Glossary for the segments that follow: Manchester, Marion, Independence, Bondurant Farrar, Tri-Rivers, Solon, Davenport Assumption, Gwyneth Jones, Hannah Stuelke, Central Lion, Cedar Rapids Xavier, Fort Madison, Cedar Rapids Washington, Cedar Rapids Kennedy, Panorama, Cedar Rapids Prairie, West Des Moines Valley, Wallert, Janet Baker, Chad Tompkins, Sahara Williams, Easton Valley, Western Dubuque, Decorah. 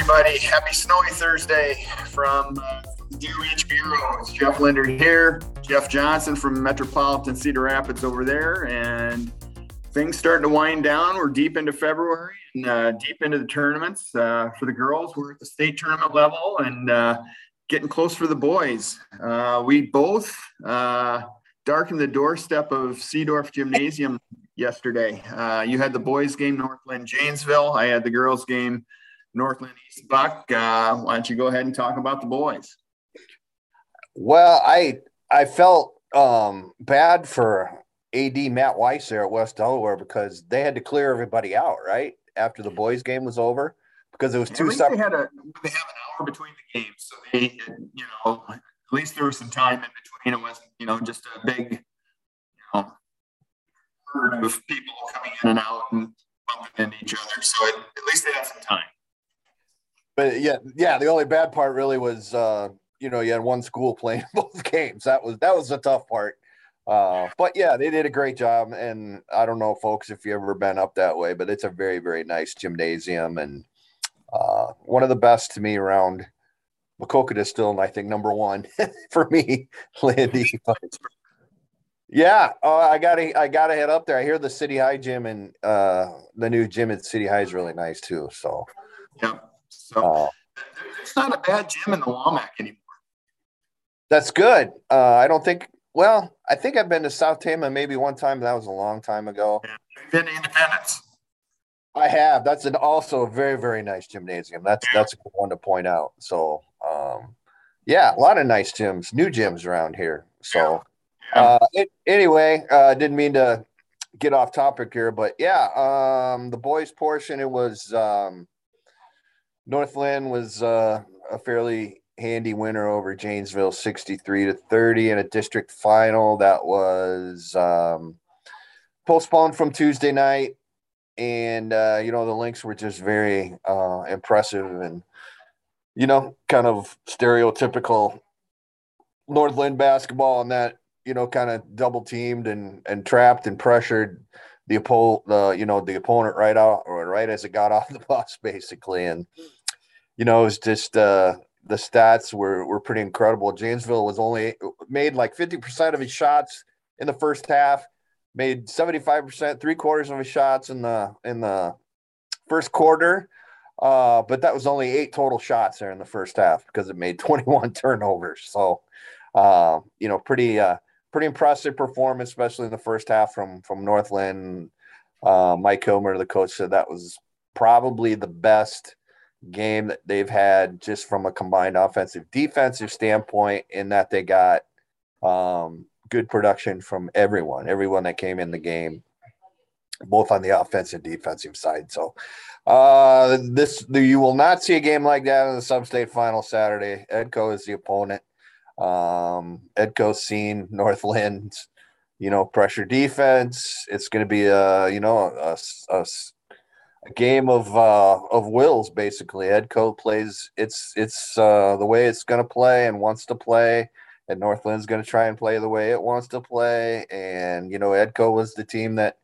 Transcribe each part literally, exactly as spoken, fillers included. everybody. Happy snowy Thursday from uh, D O H Bureau. It's Jeff Linder here, Jeff Johnson from Metropolitan Cedar Rapids over there, and things starting to wind down. We're deep into February and uh, deep into the tournaments. Uh, for the girls, we're at the state tournament level and uh, getting close for the boys. Uh, we both uh, darkened the doorstep of Seedorf Gymnasium yesterday. Uh, you had the boys game, Northland, Janesville. I had the girls game, Northland, East Buck. Uh, why don't you go ahead and talk about the boys? Well, I I felt um, bad for A D Matt Weiss there at West Delaware because they had to clear everybody out, right, after the boys game was over, because it was two separate. They had a, they have an hour between the games, so they, you know, at least there was some time in between. It wasn't, you know, just a big, you know, herd of people coming in and out and bumping into each other. So it, at least they had some time. But yeah, yeah, the only bad part really was, uh, you know, you had one school playing both games. That was that was the tough part. Uh, but yeah, they did a great job. And I don't know, folks, if you've ever been up that way, but it's a very, very nice gymnasium, and uh, one of the best to me around. Maquoketa is still, I think, number one for me, Landy. But yeah, uh, I gotta, I gotta head up there. I hear the City High gym and uh, the new gym at City High is really nice too. So yeah, so uh, it's not a bad gym in the Womac anymore. That's good. Uh, I don't think. Well, I think I've been to South Tama maybe one time. That was a long time ago. Yeah, I've been to Independence. I have. That's an also a very, very nice gymnasium. That's that's a good one to point out. So, um, yeah, a lot of nice gyms, new gyms around here. So, uh, it, anyway, I uh, didn't mean to get off topic here, but, yeah, um, the boys' portion, it was um, – Northland was uh, a fairly – handy winner over Janesville sixty-three to thirty in a district final that was um, postponed from Tuesday night. And, uh, you know, the Lynx were just very uh, impressive and, you know, kind of stereotypical Northland basketball, and that, you know, kind of double teamed and, and trapped and pressured the oppo- uh, you know, the opponent right out or right as it got off the bus, basically. And, you know, it was just, uh, the stats were, were pretty incredible. Janesville was only made like fifty percent of his shots in the first half, made seventy-five percent, three quarters of his shots in the, in the first quarter. Uh, but that was only eight total shots there in the first half because it made twenty-one turnovers. So, uh, you know, pretty, uh, pretty impressive performance, especially in the first half from, from Northland. Uh, Mike Kilmer, the coach, said that was probably the best game that they've had just from a combined offensive defensive standpoint, in that they got um, good production from everyone, everyone that came in the game, both on the offensive and defensive side. So uh, this, you will not see a game like that in the sub-state final Saturday. Edco is the opponent. Um, Edco's seen Northland's, you know, pressure defense. It's going to be a, you know, a, a A game of uh, of wills, basically. Edco plays it's it's uh, the way it's going to play and wants to play, and Northland's going to try and play the way it wants to play. And you know, Edco was the team that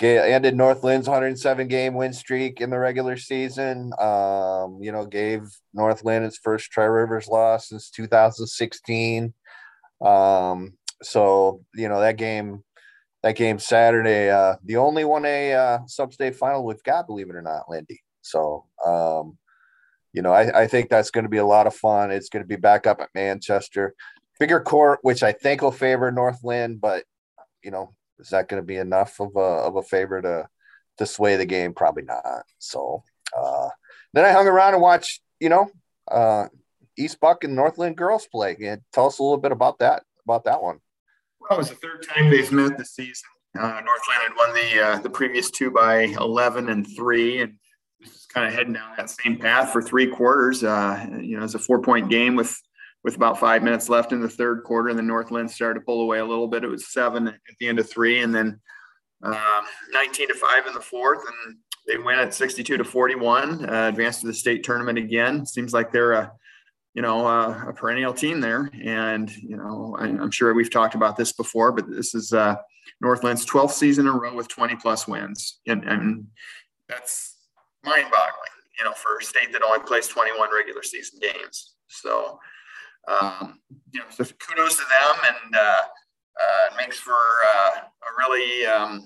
ended Northland's one hundred seven game win streak in the regular season. Um, you know, gave Northland its first Tri-Rivers loss since two thousand sixteen. Um, so you know that game. That game Saturday, uh, the only one A uh, sub-state final we've got, believe it or not, Lindy. So, um, you know, I, I think that's going to be a lot of fun. It's going to be back up at Manchester. Bigger court, which I think will favor Northland, but, you know, is that going to be enough of a, of a favor to, to sway the game? Probably not. So uh, then I hung around and watched, you know, uh, East Buck and Northland girls play. Yeah, tell us a little bit about that, about that one. Well, it was the third time they've met this season. Uh, Northland had won the uh, the previous two by eleven and three, and just kind of heading down that same path for three quarters. Uh, you know, it's a four-point game with with about five minutes left in the third quarter, and then Northland started to pull away a little bit. It was seven at the end of three, and then um, nineteen to five in the fourth, and they win at sixty-two to forty-one, uh, advanced to the state tournament again. Seems like they're a you know, uh, a perennial team there. And, you know, I, I'm sure we've talked about this before, but this is uh, Northland's twelfth season in a row with twenty plus wins. And, and that's mind boggling. you know, for a state that only plays twenty-one regular season games. So, um, you know, so kudos to them, and uh, uh, it makes for uh, a really, um,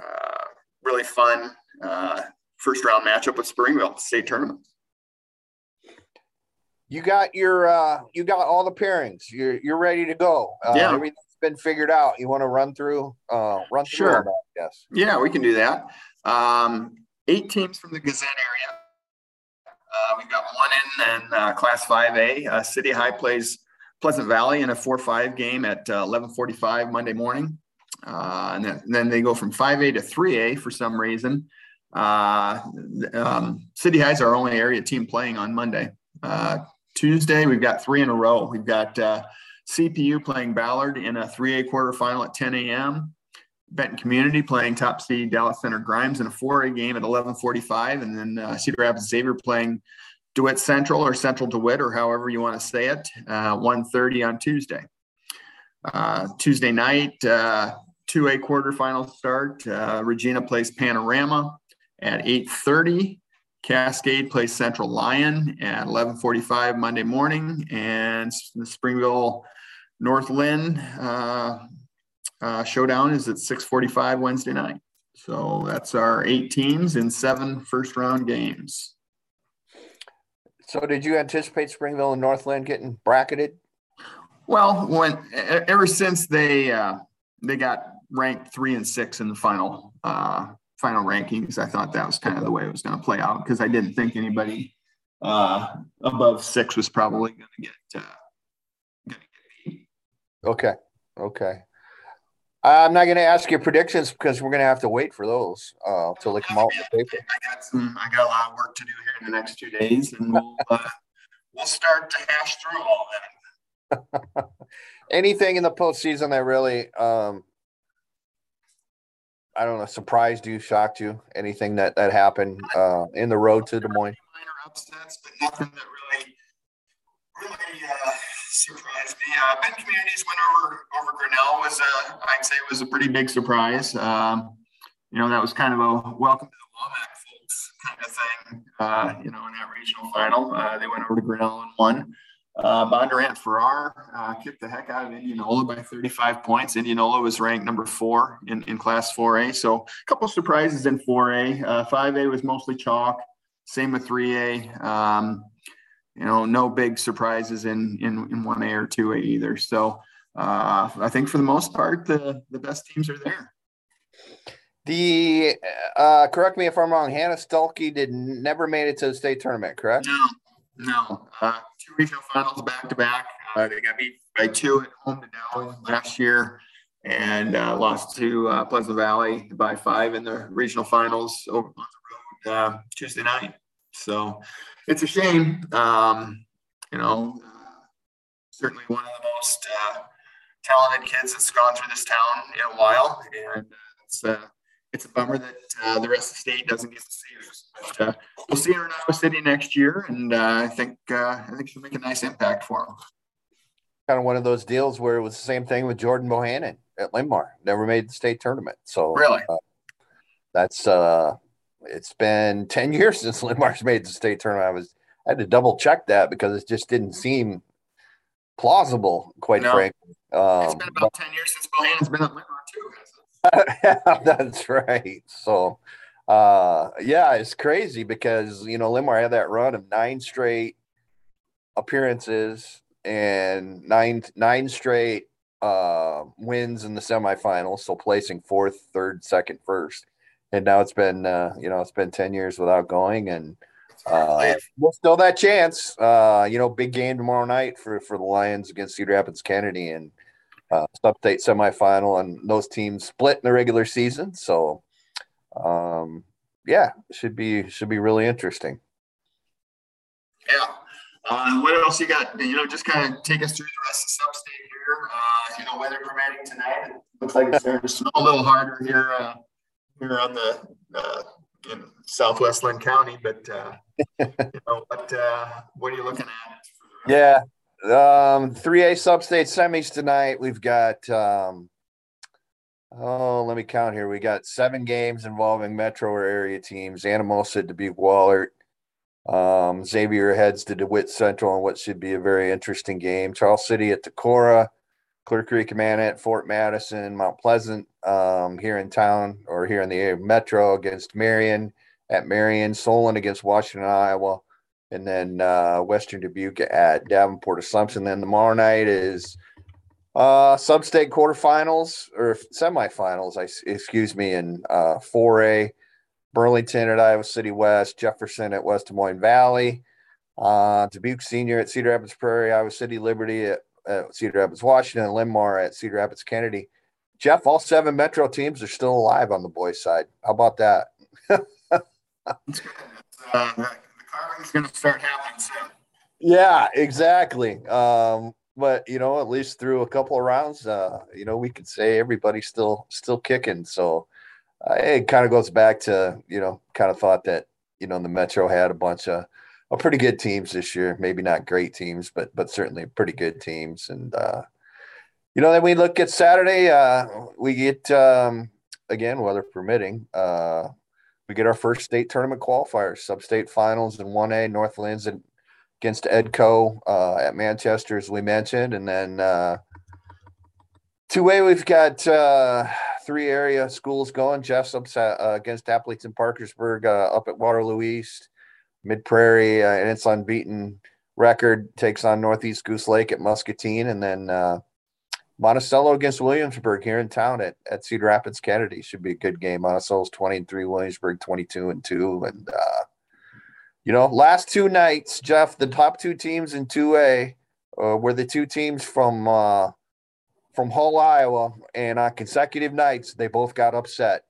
uh, really fun uh, first round matchup with Springville state tournament. You got your, uh, you got all the pairings. You're you're ready to go. Uh, yeah, everything's been figured out. You want to run through, uh, run through? Sure. That, yes. Yeah, we can do that. Um, eight teams from the Gazette area. Uh, we've got one in, in uh, Class five A. Uh, City High plays Pleasant Valley in a four five game at uh, eleven forty-five Monday morning, uh, and, then, and then they go from five A to three A for some reason. Uh, um, City High's our only area team playing on Monday. Uh, Tuesday, we've got three in a row. We've got uh, C P U playing Ballard in a three A quarterfinal at ten a.m. Benton Community playing top seed Dallas Center Grimes in a four A game at eleven forty-five. And then uh, Cedar Rapids Xavier playing DeWitt Central or Central DeWitt, or however you want to say it, uh, one thirty on Tuesday. Uh, Tuesday night, uh, two A quarterfinal start. Uh, Regina plays Panorama at eight thirty. Cascade plays Central Lion at eleven forty-five Monday morning, and the Springville Northland uh, uh, showdown is at six forty-five Wednesday night. So that's our eight teams in seven first-round games. So did you anticipate Springville and Northland getting bracketed? Well, when ever since they uh, they got ranked three and six in the final. Uh, final rankings, I thought that was kind of the way it was going to play out, because I didn't think anybody uh, above six was probably going to get, uh, going to get beat. Okay. Okay. I'm not going to ask your predictions because we're going to have to wait for those uh, till they come out. I got some, I got a lot of work to do here in the next two days, and we'll, uh, we'll start to hash through all that. Anything in the postseason that really, um, I don't know, surprised you, shocked you, anything that, that happened uh, in the road to Des Moines? Minor upsets, but nothing that really, really uh, surprised me. Uh, Benton Community's win over, over Grinnell was, a, I'd say, was a pretty big surprise. Um, you know, that was kind of a welcome to the Womac folks kind of thing, uh, you know, in that regional final. Uh, they went over to Grinnell and won. Uh, Bondurant Farrar uh, kicked the heck out of Indianola by thirty-five points. Indianola was ranked number four in, in Class four A. So a couple of surprises in four A. Uh, five A was mostly chalk. Same with three A. Um, you know, no big surprises in, in, in one A or two A either. So uh, I think for the most part, the, the best teams are there. The uh, correct me if I'm wrong, Hannah Stuelke did never made it to the state tournament, correct? No. No, uh, two regional finals back to back. Uh, they got beat by two at home to Dowling last year, and uh, lost to uh, Pleasant Valley by five in the regional finals over on the road uh, Tuesday night. So it's a shame. Um, you know, uh, certainly one of the most uh, talented kids that's gone through this town in a while, and it's uh, it's a bummer that uh, the rest of the state doesn't get to see her. But, uh, we'll see her in Iowa City next year, and uh, I think uh, I think she'll make a nice impact for them. Kind of one of those deals where it was the same thing with Jordan Bohannon at Linn-Mar. Never made the state tournament. So really, uh, that's uh, it's been ten years since Linn-Mar's made the state tournament. I was I had to double check that because it just didn't seem plausible, quite no. frankly. Um, it's been about but, ten years since Bohannon's been at Linn-Mar too. That's right. So, uh, yeah, it's crazy because, you know, Linn-Mar had that run of nine straight appearances and nine, nine straight uh, wins in the semifinals. So placing fourth, third, second, first. And now it's been, uh, you know, it's been ten years without going, and uh, we'll still that chance, uh, you know, big game tomorrow night for, for the Lions against Cedar Rapids Kennedy, and Uh, sub-state semifinal, and those teams split in the regular season. So, um, yeah, should be should be really interesting. Yeah. Uh, what else you got? You know, just kind of take us through the rest of sub-state here. Uh, you know, weather permitting tonight, it looks like it's starting to snow a little harder here uh, here on the uh, in Southwest Linn County. But uh, you know, what uh, what are you looking at? For the yeah. Um, three A sub-state semis tonight. We've got um, oh, let me count here. We got seven games involving Metro area teams. Anamosa to beat Wallert. Um, Xavier heads to DeWitt Central in what should be a very interesting game. Charles City at Decorah. Clear Creek Amana at Fort Madison. Mount Pleasant um, here in town or here in the area of Metro against Marion. At Marion, Solon against Washington, Iowa. And then uh, Western Dubuque at Davenport Assumption. Then tomorrow night is uh, sub-state quarterfinals or semifinals, I, excuse me, in uh, four A. Burlington at Iowa City West, Jefferson at West Des Moines Valley, uh, Dubuque Senior at Cedar Rapids Prairie, Iowa City Liberty at, at Cedar Rapids, Washington, and Linn-Mar at Cedar Rapids Kennedy. Jeff, all seven Metro teams are still alive on the boys' side. How about that? uh, Carling's going to start happening soon. Yeah, exactly. Um, but you know, at least through a couple of rounds, uh, you know, we could say everybody's still still kicking. So uh, it kind of goes back to you know, kind of thought that you know the Metro had a bunch of, of pretty good teams this year. Maybe not great teams, but but certainly pretty good teams. And uh, you know, then we look at Saturday. Uh, we get um, again, weather permitting. Uh, We get our first state tournament qualifiers, sub-state finals in one A, Northland's against Edco uh, at Manchester, as we mentioned. And then uh, two A, we've got uh, three area schools going. Jeff's up uh, against Appleton Parkersburg uh, up at Waterloo East, Mid-Prairie, uh, and its unbeaten record takes on Northeast Goose Lake at Muscatine. And then uh, Monticello against Williamsburg here in town at, at Cedar Rapids Kennedy should be a good game. Monticello's twenty and three, Williamsburg twenty-two and two. And, uh, you know, last two nights, Jeff, the top two teams in two A uh, were the two teams from uh, from Hull, Iowa. And on consecutive nights, they both got upset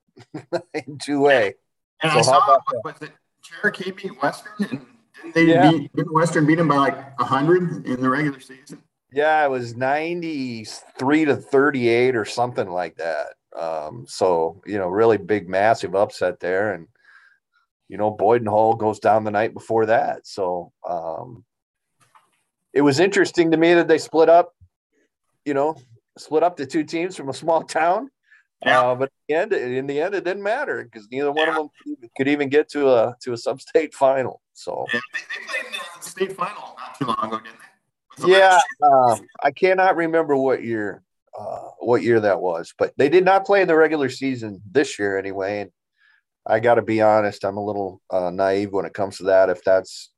in two A. And so I saw, was it Cherokee beat Western? And didn't they yeah. beat, didn't Western beat them by like one hundred in the regular season? Yeah, it was ninety-three to thirty-eight or something like that. Um, so, you know, really big, massive upset there. And, you know, Boyden Hall goes down the night before that. So um, it was interesting to me that they split up, you know, split up the two teams from a small town. Yeah. Uh, but in the, end, in the end, it didn't matter because neither yeah. one of them could even get to a to a sub-state final. So yeah, they, they played the state final not too long ago, didn't they? Yeah, uh, I cannot remember what year uh, what year that was, but they did not play in the regular season this year anyway. And I got to be honest, I'm a little uh, naive when it comes to that. If that's,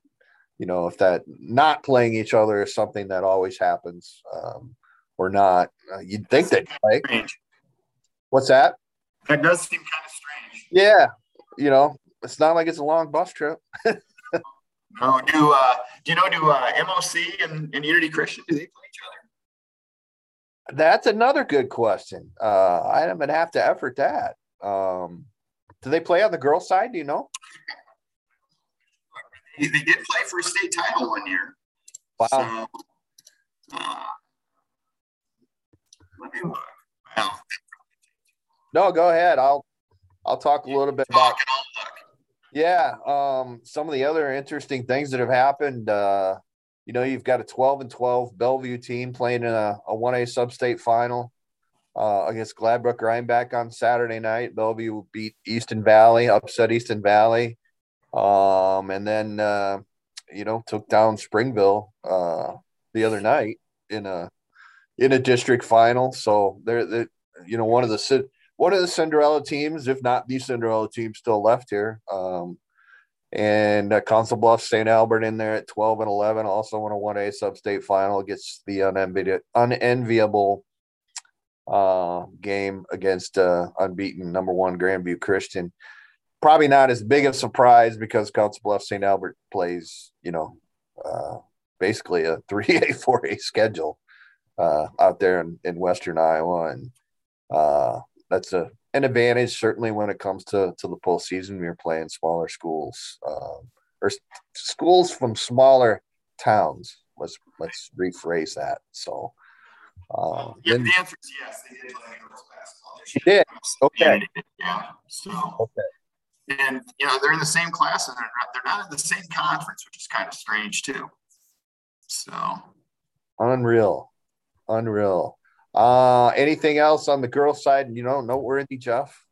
you know, if that not playing each other is something that always happens um, or not, uh, you'd think they'd play. What's that? That does seem kind of strange. Yeah, you know, it's not like it's a long bus trip. No, do uh, do you know? Do uh, M O C and, and Unity Christian, do they play each other? That's another good question. Uh, I'm gonna have to effort that. Um, do they play on the girls' side? Do you know? They, they did play for a state title one year. Wow. So, uh, let me look. Wow. No, go ahead. I'll I'll talk a little bit about. Yeah, um, some of the other interesting things that have happened, uh, you know, you've got a twelve and twelve Bellevue team playing in a, a one A sub-state final uh, against Gladbrook Rhinebeck on Saturday night. Bellevue beat Easton Valley, upset Easton Valley, um, and then, uh, you know, took down Springville uh, the other night in a in a district final. So, they're, they're you know, one of the – One of the Cinderella teams, if not the Cinderella team, still left here. Um, and uh, Council Bluff Saint Albert in there at twelve and eleven, also in a one A sub-state final, gets the unenvi- unenviable uh, game against uh, unbeaten number one Grandview Christian. Probably not as big a surprise because Council Bluff Saint Albert plays, you know, uh, basically a three A, four A schedule uh, out there in, in Western Iowa. And, uh, That's a, an advantage, certainly, when it comes to, to the postseason. You're playing smaller schools um, or s- schools from smaller towns. Let's let's rephrase that. So, um, yeah, then, the answer is yes. They did play girls basketball. They did. Okay. Yeah. So, okay. And you know they're in the same class, and they're not, they're not in the same conference, which is kind of strange too. So, unreal, unreal. Uh, anything else on the girls' side? You know, noteworthy, Jeff?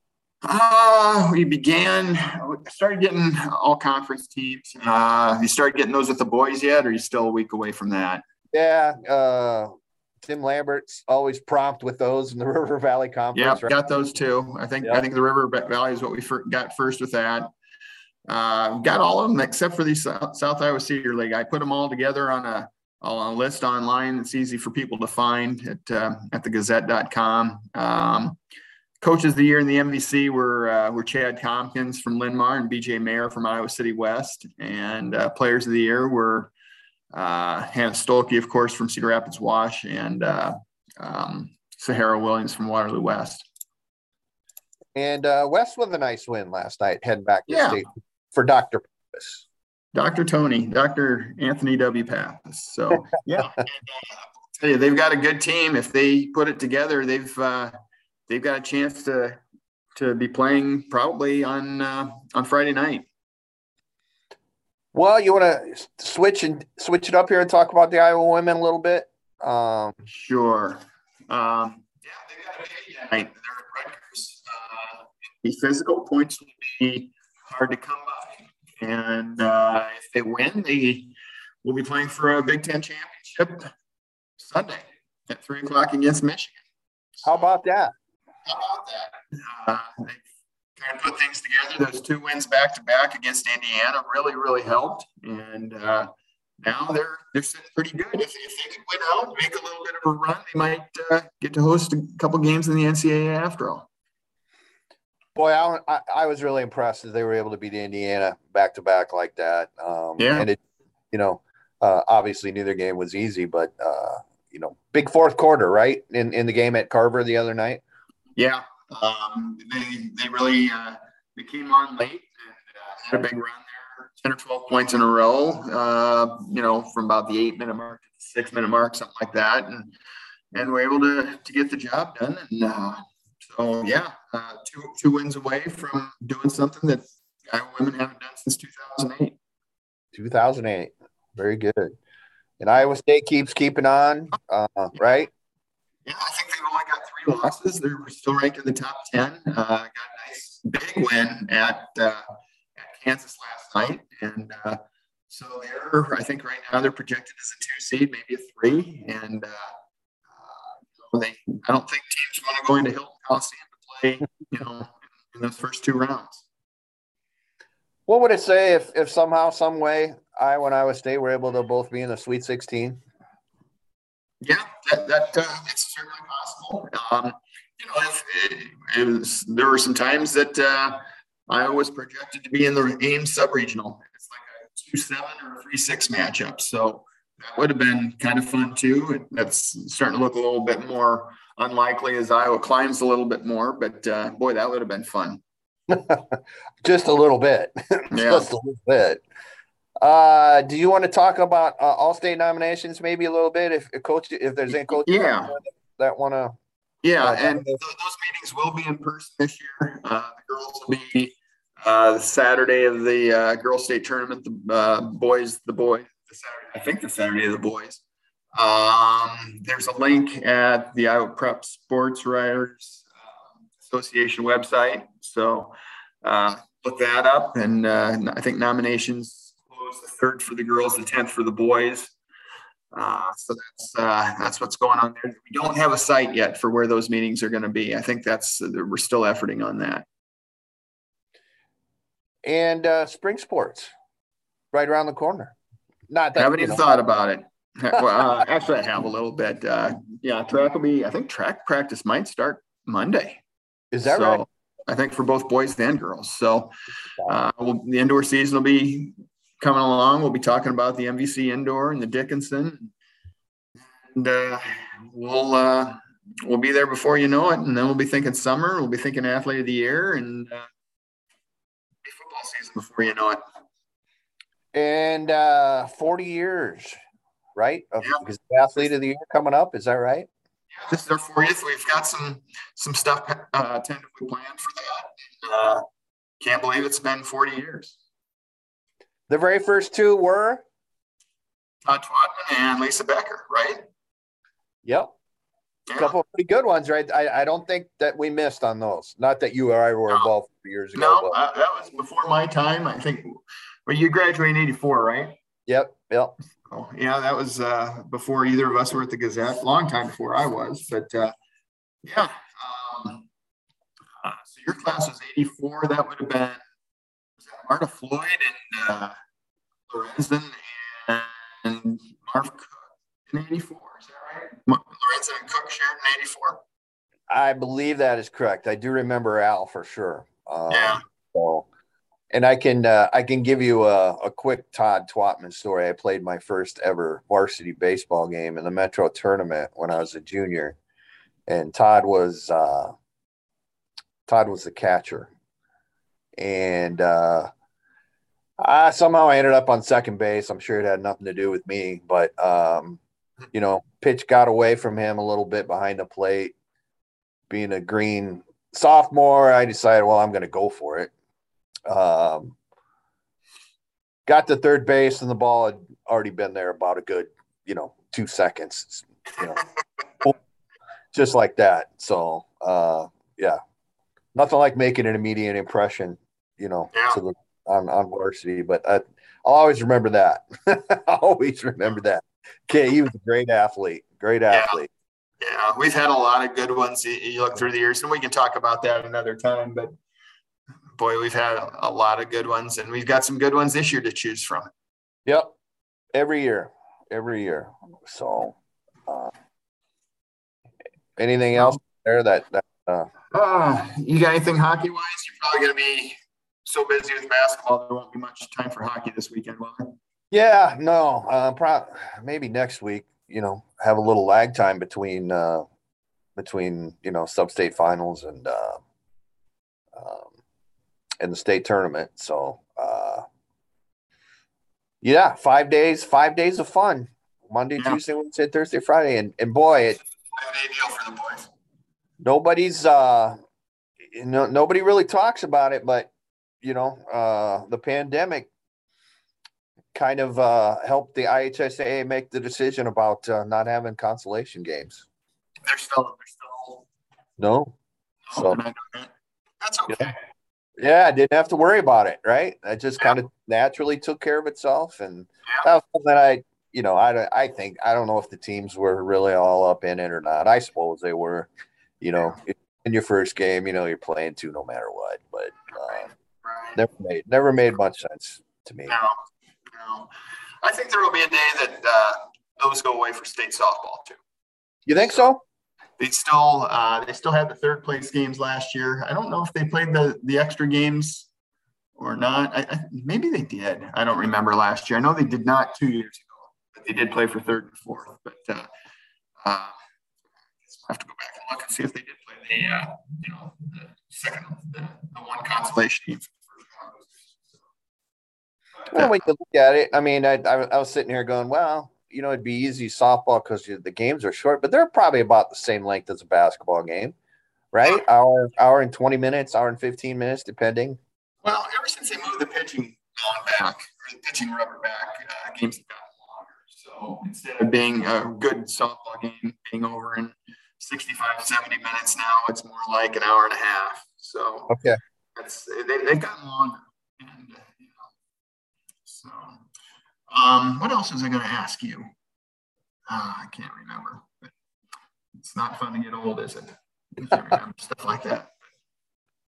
Uh, we began, started getting all conference teams. Uh, you started getting those with the boys yet, or are you still a week away from that? Yeah. Uh, Tim Lambert's always prompt with those in the River Valley Conference. Yeah, right? Got those too. I think, yep. I think the River Valley is what we got first with that. Uh, got all of them except for the South, South Iowa Cedar League. I put them all together on a, on a list online. It's easy for people to find at, uh, at the gazette dot com. Um, Coaches of the year in the M V C were uh, were Chad Tompkins from Linn-Mar and B J Mayer from Iowa City West. And uh, players of the year were uh, Hannah Stuelke, of course, from Cedar Rapids Wash, and uh, um, Sahara Williams from Waterloo West. And uh, West with a nice win last night, heading back to yeah. state for Doctor Pappas. Doctor Tony, Doctor Anthony W. Pappas. So, yeah, and, uh, I'll tell you, they've got a good team. If they put it together, they've uh, – they've got a chance to to be playing probably on uh, on Friday night. Well, you want to switch and switch it up here and talk about the Iowa women a little bit? Um, sure. Um, yeah, they've got a day tonight. They're at Rutgers. Uh, the physical points will be hard to come by, and uh, if they win, they will be playing for a Big Ten championship Sunday at three o'clock against Michigan. So, how about that? How about that? Uh, they kind of put things together. Those two wins back to back against Indiana really, really helped. And uh, now they're they're sitting pretty good. If, if they could win out, make a little bit of a run, they might uh, get to host a couple games in the N C double A after all. Boy, I, I, I was really impressed that they were able to beat Indiana back to back like that. Um, yeah. And it, you know, uh, obviously neither game was easy, but uh, you know, big fourth quarter, right? In in the game at Carver the other night. Yeah, um, they they really uh, they came on late and uh, had a big run there, ten or twelve points in a row. Uh, you know, from about the eight minute mark to the six minute mark, something like that, and and we're able to to get the job done. And uh, so yeah, uh, two two wins away from doing something that Iowa women haven't done since two thousand eight. Two thousand eight, very good. And Iowa State keeps keeping on, uh, right? Yeah, I think they've only got three losses. They're still ranked in the top ten. Uh, got a nice big win at uh, at Kansas last night, and uh, so they're. I think right now they're projected as a two seed, maybe a three. And uh, uh, they, I don't think teams want to go into Hilton Coliseum to play, you know, in those first two rounds. What would it say if, if somehow, some way, Iowa and Iowa State were able to both be in the Sweet sixteen? Yeah, that that uh, it's certainly possible. Um, you know, if, it, it was, there were some times that uh, Iowa was projected to be in the Ames sub-regional. It's like a two seven or a three six matchup, so that would have been kind of fun too. That's starting to look a little bit more unlikely as Iowa climbs a little bit more. But uh, boy, that would have been fun. Just a little bit. Yeah. Just a little bit. Uh, do you want to talk about uh, all-state nominations maybe a little bit? If, if coach, if there's any coaches yeah. that want to, yeah, uh, and those, those meetings will be in person this year. Uh, the girls will be uh, Saturday of the uh, girls' state tournament. The uh, boys, the boys, the Saturday, I think the Saturday of the boys. Um, there's a link at the Iowa Prep Sports Writers um, Association website, so uh, look that up. And uh, I think nominations. The third for the girls, the tenth for the boys. Uh, so that's uh, that's what's going on there. We don't have a site yet for where those meetings are going to be. I think that's we're still efforting on that. And uh, spring sports, right around the corner. Not that I haven't even thought about it. Well, uh, actually, I have a little bit. Uh, yeah, track will be. I think track practice might start Monday. Is that so, right? I think for both boys and girls. So uh, we'll, the indoor season will be. Coming along, we'll be talking about the M V C indoor and the Dickinson, and uh, we'll uh, we'll be there before you know it, and then we'll be thinking summer, we'll be thinking athlete of the year, and uh, be football season before you know it. And uh, forty years, right? Of, yeah. Athlete of the year coming up, is that right? Yeah, this is our fortieth. We've got some some stuff uh, tentatively planned for that. Uh, can't believe it's been forty years. The very first two were? Todd Twatman and Lisa Becker, right? Yep. a couple of pretty good ones, right? I, I don't think that we missed on those. Not that you or I were no. involved years ago. No, but. I, that was before my time. I think well, you graduated in eighty-four, right? Yep, yep. Oh, yeah, that was uh, before either of us were at the Gazette. Long time before I was, but uh, yeah. Um, uh, so your class was eighty-four. That would have been was that Marta Floyd and uh, Lorenzen and Marv Cook in eighty-four. Is that right? Lorenzen and Cook shared in eighty-four. I believe that is correct. I do remember Al for sure. Um, yeah. So. And I can uh, I can give you a, a quick Todd Twatman story. I played my first ever varsity baseball game in the Metro tournament when I was a junior, and Todd was uh, Todd was the catcher, and uh, I, somehow I ended up on second base. I'm sure it had nothing to do with me, but um, you know, pitch got away from him a little bit behind the plate. Being a green sophomore, I decided, well, I'm going to go for it. Um, got to third base and the ball had already been there about a good, you know, two seconds, you know, just like that. So, uh, yeah, nothing like making an immediate impression, you know, yeah. to the, on, on varsity, but I, I'll always remember that. I always remember that. Okay. He was a great athlete, great athlete. Yeah. yeah. We've had a lot of good ones. You look through the years and we can talk about that another time, but boy, we've had a lot of good ones, and we've got some good ones this year to choose from. Yep. Every year, every year. So uh, anything else there that, that uh, uh, you got anything hockey wise? You're probably going to be so busy with basketball. There won't be much time for hockey this weekend. Will there? Yeah, no, uh, pro- maybe next week, you know, have a little lag time between, uh, between, you know, sub-state finals and, uh, um, in the state tournament. So, uh, yeah, five days, five days of fun. Monday, yeah. Tuesday, Wednesday, Thursday, Friday. And, and boy, it, for the boys. nobody's, uh, no, nobody really talks about it, but you know, uh, the pandemic kind of, uh, helped the I H S A A make the decision about, uh, not having consolation games. They're still, they're still. No. no so, I know. That's okay. Yeah. Yeah, I didn't have to worry about it, right? I just yeah. kind of naturally took care of itself, and yeah. that was something that I, you know, I, I think I don't know if the teams were really all up in it or not. I suppose they were, you know, yeah. in your first game, you know, you're playing two no matter what, but uh, right. Right. never made never made much sense to me. No, no. I think there will be a day that uh, those go away for state softball too. You think so? so? They still uh, they still had the third place games last year. I don't know if they played the, the extra games or not. I, I, maybe they did. I don't remember last year. I know they did not two years ago, but they did play for third and fourth. But uh, uh, I have to go back and look and see if they did play the uh, you know the second the, the one consolation game. Well, when you look at it, I mean, I I, I was sitting here going, well. You know, it'd be easy softball because the games are short, but they're probably about the same length as a basketball game, right? Hour, hour and twenty minutes, hour and fifteen minutes, depending. Well, ever since they moved the pitching back, or the pitching rubber back, uh, games have gotten longer. So instead of being a good softball game being over in sixty-five, seventy minutes now, it's more like an hour and a half. So okay, that's they, they've gotten longer, and you know, so. Um, what else was I going to ask you? Uh, I can't remember. It's not fun to get old, is it? I can't remember stuff like that.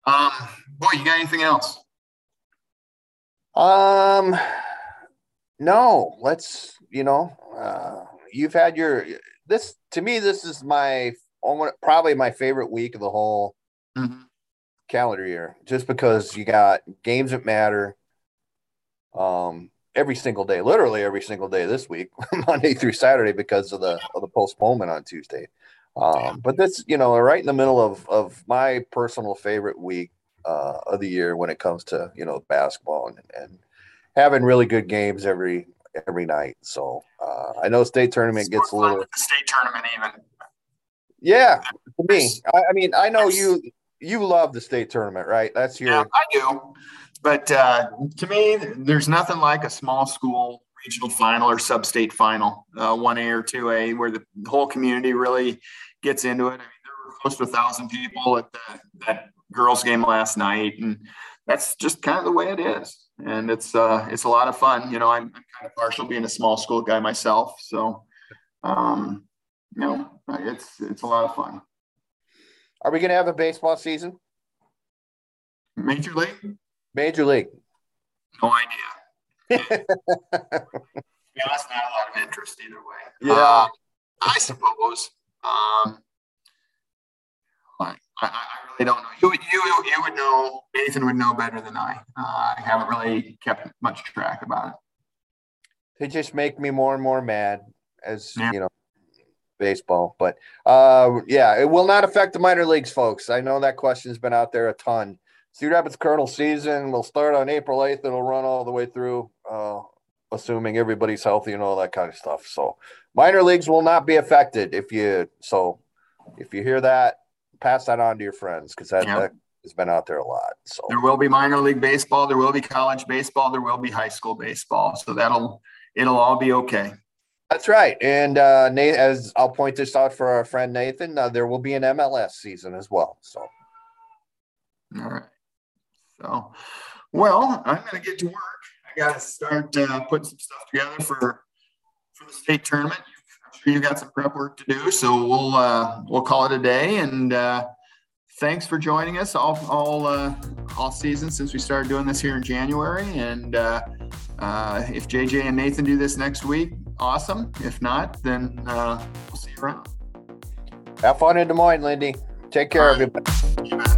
Um, boy, you got anything else? Um, no, let's, you know, uh, you've had your, this, to me, this is my, probably my favorite week of the whole mm-hmm. calendar year, just because you got games that matter. Um, Every single day, literally every single day this week, Monday through Saturday, because of the of the postponement on Tuesday. Um, but that's, you know, right in the middle of of my personal favorite week uh, of the year when it comes to, you know, basketball and, and having really good games every every night. So uh, I know state tournament it's gets a little – state tournament even. Yeah, to me. I, I mean, I know you you love the state tournament, right? That's your – Yeah, I do. But uh, to me, there's nothing like a small school regional final or sub-state final, uh, one A or two A, where the whole community really gets into it. I mean, there were close to a thousand people at the, that girls game last night, and that's just kind of the way it is. And it's uh, it's a lot of fun. You know, I'm, I'm kind of partial being a small school guy myself, so um, you know, it's it's a lot of fun. Are we going to have a baseball season? Major league? Major league. No idea. To be honest, not a lot of interest either way. Yeah, uh, I suppose. Um, I, I really don't know. You, you, you would know. Nathan would know better than I. Uh, I haven't really kept much track about it. They just make me more and more mad as yeah. you know. Baseball, but uh yeah, it will not affect the minor leagues, folks. I know that question's been out there a ton. Cedar Rapids Colonel season will start on April eighth. It'll run all the way through, uh assuming everybody's healthy and all that kind of stuff. So minor leagues will not be affected. If you so if you hear that, pass that on to your friends, because that, yeah. that has been out there a lot. So there will be minor league baseball, there will be college baseball, there will be high school baseball. So that'll it'll all be okay. That's right. And uh, Nate, as I'll point this out for our friend Nathan, uh, there will be an M L S season as well. So, all right. So, well, I'm going to get to work. I got to start uh, putting some stuff together for for the state tournament. I'm sure you got some prep work to do. So we'll uh, we'll call it a day. And uh, thanks for joining us all all uh, all season since we started doing this here in January. And uh, uh, if J J and Nathan do this next week, awesome. If not, then uh, we'll see you around. Have fun in Des Moines, Lindy. Take care, right. Everybody. You bet.